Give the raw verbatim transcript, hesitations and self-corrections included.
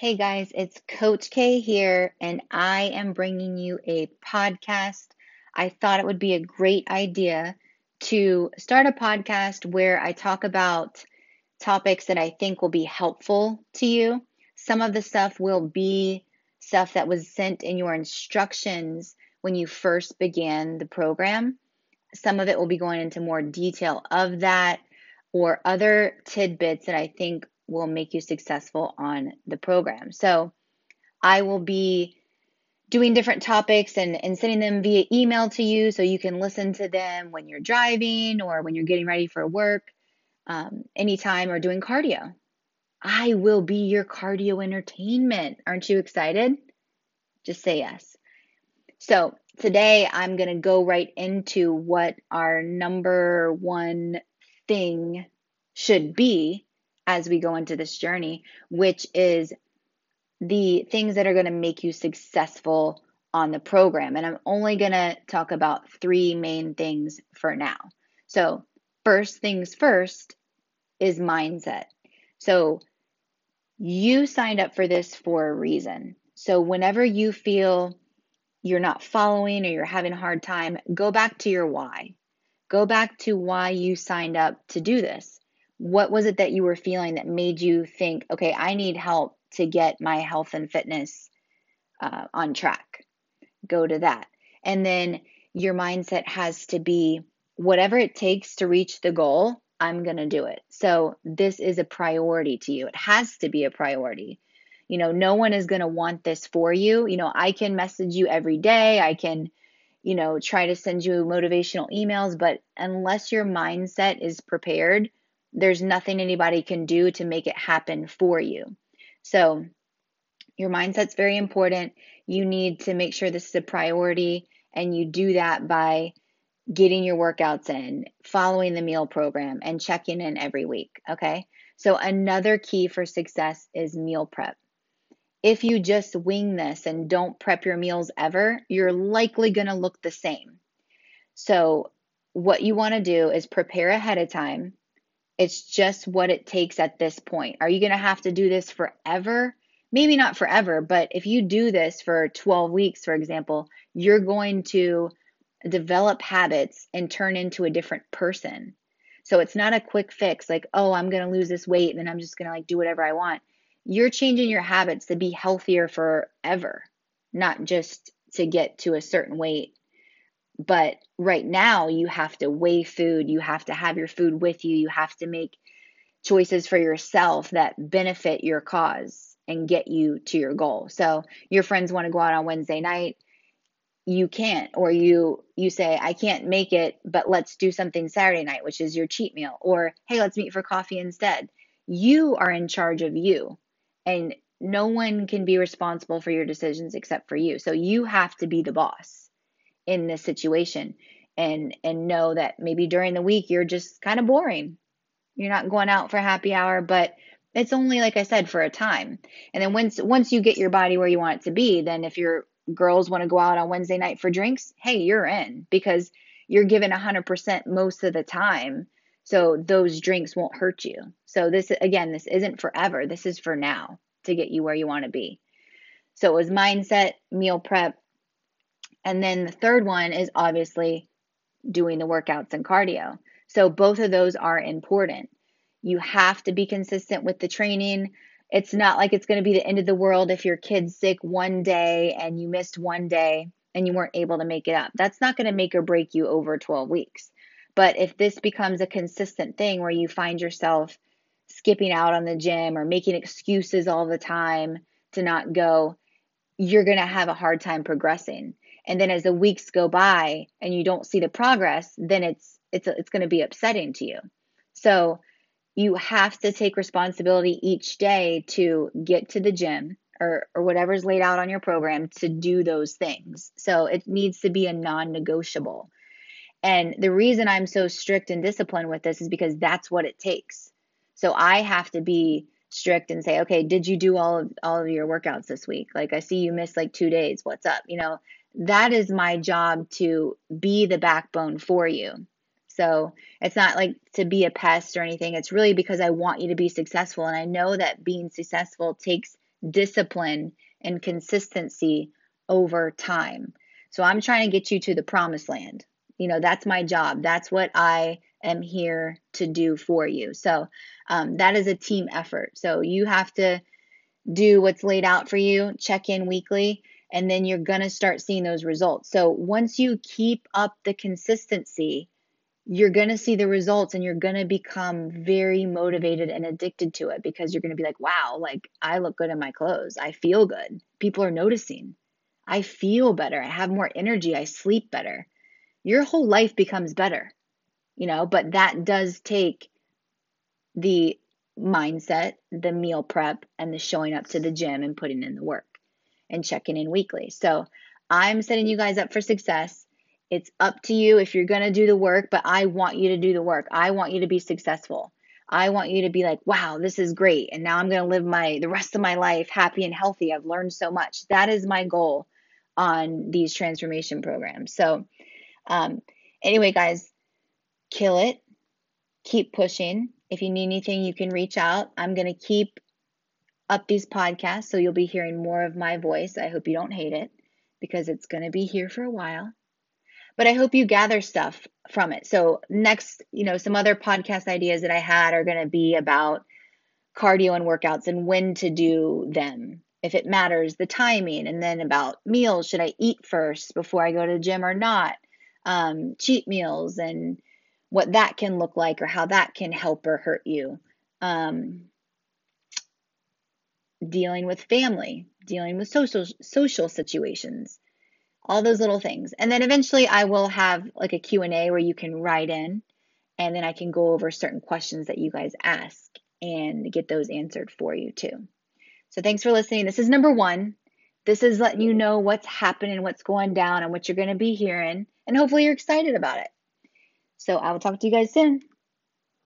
Hey guys, it's Coach K here, and I am bringing you a podcast. I thought it would be a great idea to start a podcast where I talk about topics that I think will be helpful to you. Some of the stuff will be stuff that was sent in your instructions when you first began the program. Some of it will be going into more detail of that or other tidbits that I think will make you successful on the program. So I will be doing different topics and, and sending them via email to you so you can listen to them when you're driving or when you're getting ready for work, um, anytime, or doing cardio. I will be your cardio entertainment. Aren't you excited? Just say yes. So today I'm going to go right into what our number one thing should be as we go into this journey, which is the things that are going to make you successful on the program. And I'm only going to talk about three main things for now. So first things first is mindset. So you signed up for this for a reason. So whenever you feel you're not following or you're having a hard time, go back to your why. Go back to why you signed up to do this. What was it that you were feeling that made you think, okay, I need help to get my health and fitness uh, on track? Go to that. And then your mindset has to be whatever it takes to reach the goal, I'm going to do it. So this is a priority to you. It has to be a priority. You know, no one is going to want this for you. You know, I can message you every day. I can, you know, try to send you motivational emails, but unless your mindset is prepared, there's nothing anybody can do to make it happen for you. So your mindset's very important. You need to make sure this is a priority, and you do that by getting your workouts in, following the meal program, and checking in every week, okay? So another key for success is meal prep. If you just wing this and don't prep your meals ever, you're likely going to look the same. So what you want to do is prepare ahead of time. It's just what it takes at this point. Are you going to have to do this forever? Maybe not forever, but if you do this for twelve weeks, for example, you're going to develop habits and turn into a different person. So it's not a quick fix like, oh, I'm going to lose this weight and then I'm just going to like do whatever I want. You're changing your habits to be healthier forever, not just to get to a certain weight. But right now you have to weigh food, you have to have your food with you, you have to make choices for yourself that benefit your cause and get you to your goal. So your friends want to go out on Wednesday night, you can't, or you you say, I can't make it, but let's do something Saturday night, which is your cheat meal, or hey, let's meet for coffee instead. You are in charge of you, and no one can be responsible for your decisions except for you. So you have to be the boss in this situation, and and know that maybe during the week you're just kind of boring. You're not going out for happy hour, but it's only, like I said, for a time. And then once once you get your body where you want it to be, then if your girls want to go out on Wednesday night for drinks, hey, you're in, because you're given one hundred percent most of the time. So those drinks won't hurt you. So this, again, this isn't forever. This is for now to get you where you want to be. So it was mindset, meal prep, and then the third one is obviously doing the workouts and cardio. So both of those are important. You have to be consistent with the training. It's not like it's going to be the end of the world if your kid's sick one day and you missed one day and you weren't able to make it up. That's not going to make or break you over twelve weeks. But if this becomes a consistent thing where you find yourself skipping out on the gym or making excuses all the time to not go, you're going to have a hard time progressing. And then as the weeks go by and you don't see the progress, then it's it's it's going to be upsetting to you. So you have to take responsibility each day to get to the gym or, or whatever's laid out on your program to do those things. So it needs to be a non-negotiable. And the reason I'm so strict and disciplined with this is because that's what it takes. So I have to be strict and say, okay, did you do all of, all of your workouts this week? Like, I see you missed like two days. What's up? You know, that is my job, to be the backbone for you. So it's not like to be a pest or anything. It's really because I want you to be successful. And I know that being successful takes discipline, and consistency over time. So I'm trying to get you to the promised land. You know, that's my job. That's what I am here to do for you. So um, that is a team effort. So you have to do what's laid out for you, check in weekly, and then you're going to start seeing those results. So once you keep up the consistency, you're going to see the results and you're going to become very motivated and addicted to it, because you're going to be like, wow, like I look good in my clothes. I feel good. People are noticing. I feel better. I have more energy. I sleep better. Your whole life becomes better, you know, but that does take the mindset, the meal prep, and the showing up to the gym and putting in the work and checking in weekly. So I'm setting you guys up for success. It's up to you if you're going to do the work, but I want you to do the work. I want you to be successful. I want you to be like, wow, this is great. And now I'm going to live my the rest of my life happy and healthy. I've learned so much. That is my goal on these transformation programs. So um, anyway, guys, kill it. Keep pushing. If you need anything, you can reach out. I'm going to keep up these podcasts, so you'll be hearing more of my voice. I hope you don't hate it, because it's going to be here for a while. But I hope you gather stuff from it. So next, you know, some other podcast ideas that I had are going to be about cardio and workouts and when to do them, if it matters, the timing, and then about meals. Should I eat first before I go to the gym or not? Um, cheat meals and what that can look like, or how that can help or hurt you. Um, dealing with family, dealing with social social situations, all those little things. And then eventually I will have like a Q and A where you can write in, and then I can go over certain questions that you guys ask and get those answered for you too. So thanks for listening. This is number one. This is letting you know what's happening, what's going down, and what you're going to be hearing. And hopefully you're excited about it. So I will talk to you guys soon.